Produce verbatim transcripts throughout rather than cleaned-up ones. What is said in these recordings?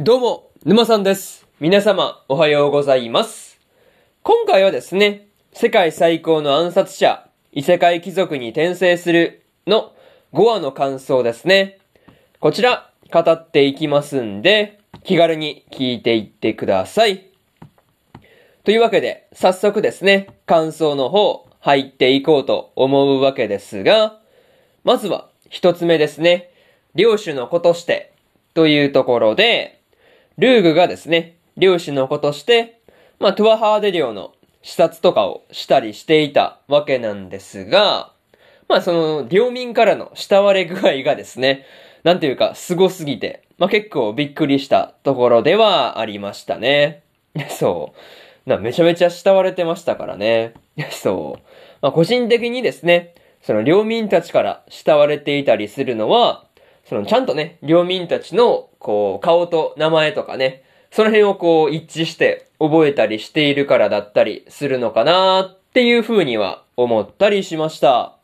どうも、沼さんです。皆様、おはようございます。今回はですね、世界最高の暗殺者、異世界貴族に転生するのごわの感想ですね。こちら、語っていきますんで、気軽に聞いていってください。というわけで、早速ですね、感想の方、入っていこうと思うわけですが、まずは、一つ目ですね、領主の子として、というところで、ルーグがですね、領主の子として、まあ、トゥアハーデ領の視察とかをしたりしていたわけなんですが、まあ、その、領民からの慕われ具合がですね、なんていうか、凄すぎて、まあ、結構びっくりしたところではありましたね。そう。なめちゃめちゃ慕われてましたからね。そう。まあ、個人的にですね、その領民たちから慕われていたりするのは、そのちゃんとね、領民たちの、こう、顔と名前とかね、その辺をこう、一致して覚えたりしているからだったりするのかなっていう風には思ったりしました。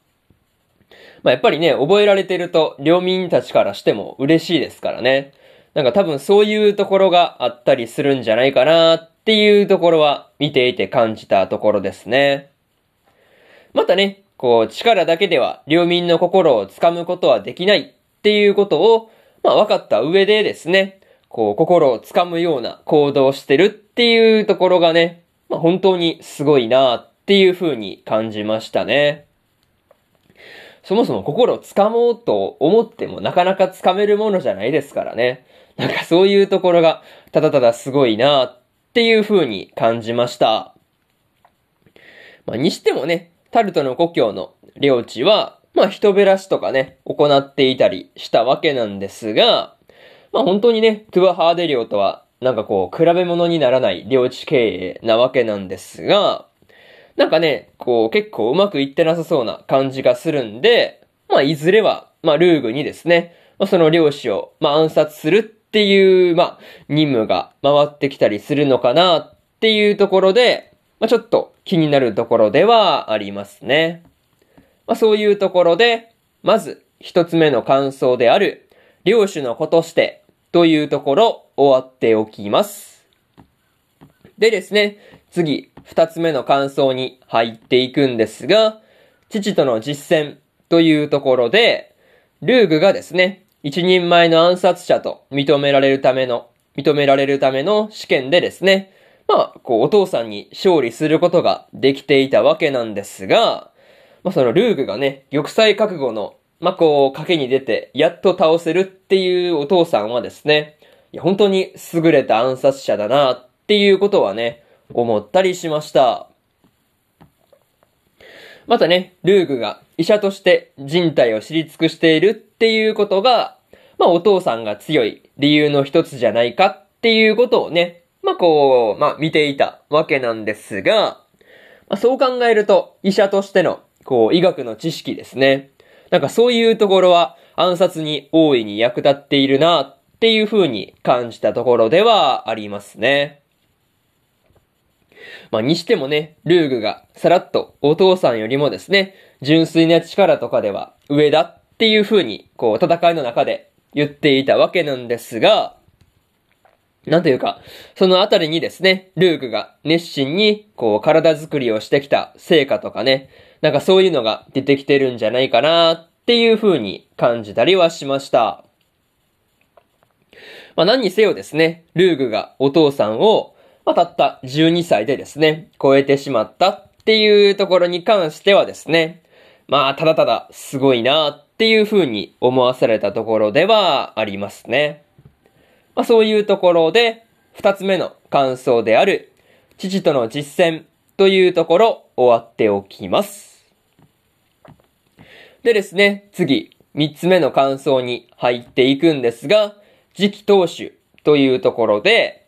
まあ、やっぱりね、覚えられてると、領民たちからしても嬉しいですからね。なんか多分そういうところがあったりするんじゃないかなっていうところは、見ていて感じたところですね。またね、こう、力だけでは領民の心をつかむことはできない。っていうことを、まあ、分かった上でですね、こう、心をつかむような行動をしてるっていうところがね、まあ、本当にすごいなっていう風に感じましたね。そもそも心をつかもうと思ってもなかなかつかめるものじゃないですからね。なんかそういうところがただただすごいなっていう風に感じました。まあ、にしてもね、タルトの故郷の領地は、まあ人べらしとかね、行っていたりしたわけなんですが、まあ本当にね、トゥアハーデ領とは、なんかこう、比べ物にならない領地経営なわけなんですが、なんかね、こう結構うまくいってなさそうな感じがするんで、まあいずれは、まあルーグにですね、まあ、その領主を、まあ暗殺するっていう、まあ任務が回ってきたりするのかなっていうところで、まあちょっと気になるところではありますね。まあ、そういうところで、まず一つ目の感想である、領主の子としてというところ終わっておきます。でですね、次二つ目の感想に入っていくんですが、父との実践というところで、ルーグがですね、一人前の暗殺者と認められるための、認められるための試験でですね、まあ、こうお父さんに勝利することができていたわけなんですが、まあ、そのルーグがね、玉砕覚悟の、まあ、こう、賭けに出て、やっと倒せるっていうお父さんはですね、いや本当に優れた暗殺者だなっていうことはね、思ったりしました。またね、ルーグが医者として人体を知り尽くしているっていうことが、まあ、お父さんが強い理由の一つじゃないかっていうことをね、まあ、こう、まあ、見ていたわけなんですが、まあ、そう考えると、医者としてのこう、医学の知識ですね。なんかそういうところは暗殺に大いに役立っているなっていう風に感じたところではありますね。まあにしてもね、ルーグがさらっとお父さんよりもですね、純粋な力とかでは上だっていう風にこう戦いの中で言っていたわけなんですが、なんというか、そのあたりにですね、ルーグが熱心にこう体作りをしてきた成果とかね、なんかそういうのが出てきてるんじゃないかなっていう風に感じたりはしました。まあ何にせよですね、ルーグがお父さんを、まあ、たったじゅうにさいでですね、超えてしまったっていうところに関してはですね、まあただただすごいなっていう風に思わされたところではありますね。まあ、そういうところで、二つ目の感想である、父との実践というところ、終わっておきます。でですね、次、三つ目の感想に入っていくんですが、次期当主というところで、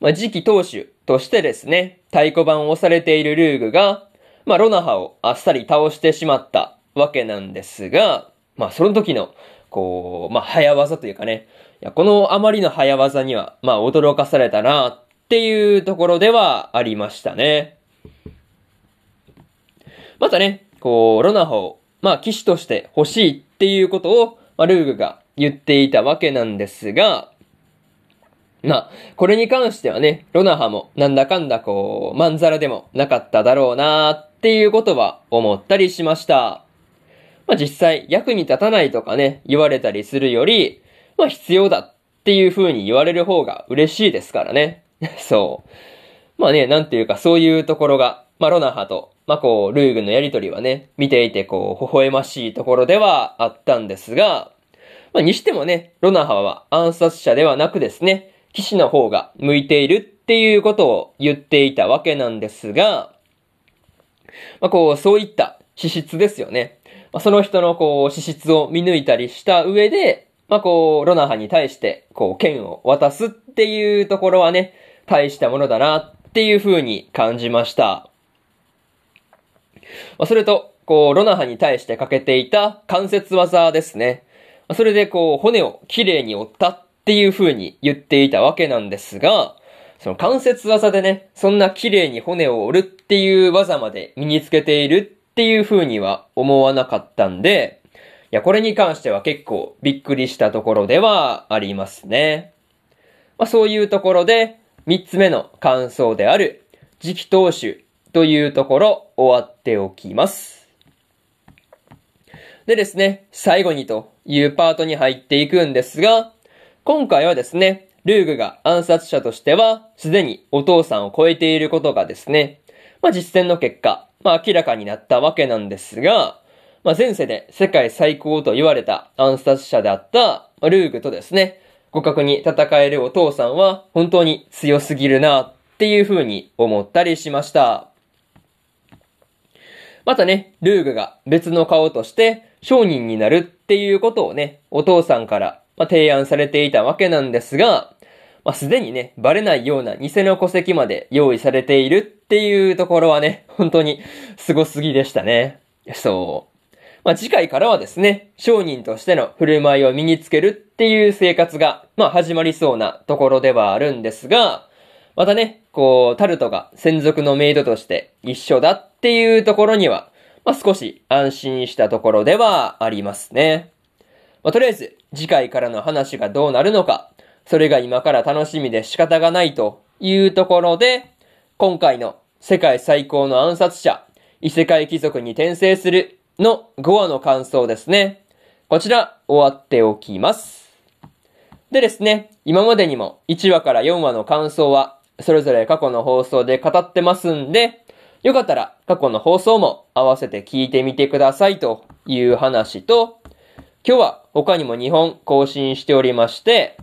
まあ、次期当主としてですね、太鼓判を押されているルーグが、まあ、ロナハをあっさり倒してしまったわけなんですが、まあ、その時の、こう、まあ、早技というかね、いやこのあまりの早技には、まあ、驚かされたなっていうところではありましたね。またね、こう、ロナハを、まあ、騎士として欲しいっていうことを、まあ、ルーグが言っていたわけなんですが、まあ、これに関してはね、ロナハもなんだかんだこう、まんざらでもなかっただろうなーっていうことは思ったりしました。まあ実際、役に立たないとかね、言われたりするより、まあ必要だっていう風に言われる方が嬉しいですからね。そう。まあね、なんていうかそういうところが、まあロナハと、まあこう、ルーグのやりとりはね、見ていてこう、微笑ましいところではあったんですが、まあにしてもね、ロナハは暗殺者ではなくですね、騎士の方が向いているっていうことを言っていたわけなんですが、まあこう、そういった資質ですよね。まあ、その人のこう、資質を見抜いたりした上で、まあこう、ロナハに対して、こう、剣を渡すっていうところはね、大したものだなっていう風に感じました。まあ、それと、こう、ロナハに対してかけていた関節技ですね。まあ、それでこう、骨をきれいに折ったっていう風に言っていたわけなんですが、その関節技でね、そんな綺麗に骨を折るっていう技まで身につけているっていう風には思わなかったんで、いや、これに関しては結構びっくりしたところではありますね。まあそういうところで、三つ目の感想である、次期投手というところ終わっておきます。でですね、最後にというパートに入っていくんですが、今回はですね、ルーグが暗殺者としては、すでにお父さんを超えていることがですね、まあ実践の結果、まあ明らかになったわけなんですが、まあ前世で世界最高と言われた暗殺者であったルーグとですね、互角に戦えるお父さんは本当に強すぎるなっていう風に思ったりしました。またね、ルーグが別の顔として商人になるっていうことをね、お父さんからまあ、提案されていたわけなんですが、まあ、すでにね、バレないような偽の戸籍まで用意されているっていうところはね、本当に凄すぎでしたね。そう。まあ、次回からはですね、商人としての振る舞いを身につけるっていう生活が、まあ、始まりそうなところではあるんですが、またね、こう、タルトが専属のメイドとして一緒だっていうところには、まあ、少し安心したところではありますね。まあ、とりあえず、次回からの話がどうなるのか、それが今から楽しみで仕方がないというところで、今回の世界最高の暗殺者、異世界貴族に転生するのごわの感想ですね。こちら、終わっておきます。でですね、今までにもいちわからよんわの感想は、それぞれ過去の放送で語ってますんで、よかったら過去の放送も合わせて聞いてみてくださいという話と、今日は他にもにほん更新しておりまして、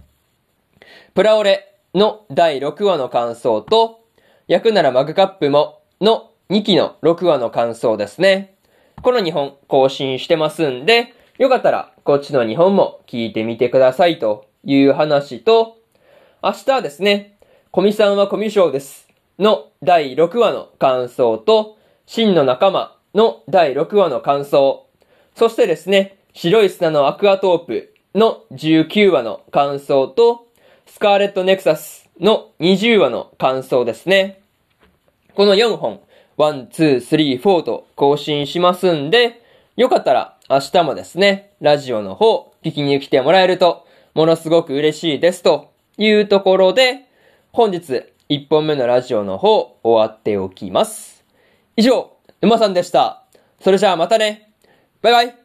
プラオレのだいろくわの感想と、焼くならマグカップものにきのろくわの感想ですね。このにほん更新してますんで、よかったらこっちのにほんも聞いてみてくださいという話と、明日はですね、コミさんはコミショウですのだいろくわの感想と、真の仲間のだいろくわの感想、そしてですね、白い砂のアクアトープのじゅうきゅうわの感想と、スカーレットネクサスのにじゅうわの感想ですね。このよんほん、いち、に、さん、よんと更新しますんで、よかったら明日もですね、ラジオの方、聞きに来てもらえると、ものすごく嬉しいですというところで、本日いっぽんめのラジオの方、終わっておきます。以上、沼さんでした。それじゃあまたね。バイバイ。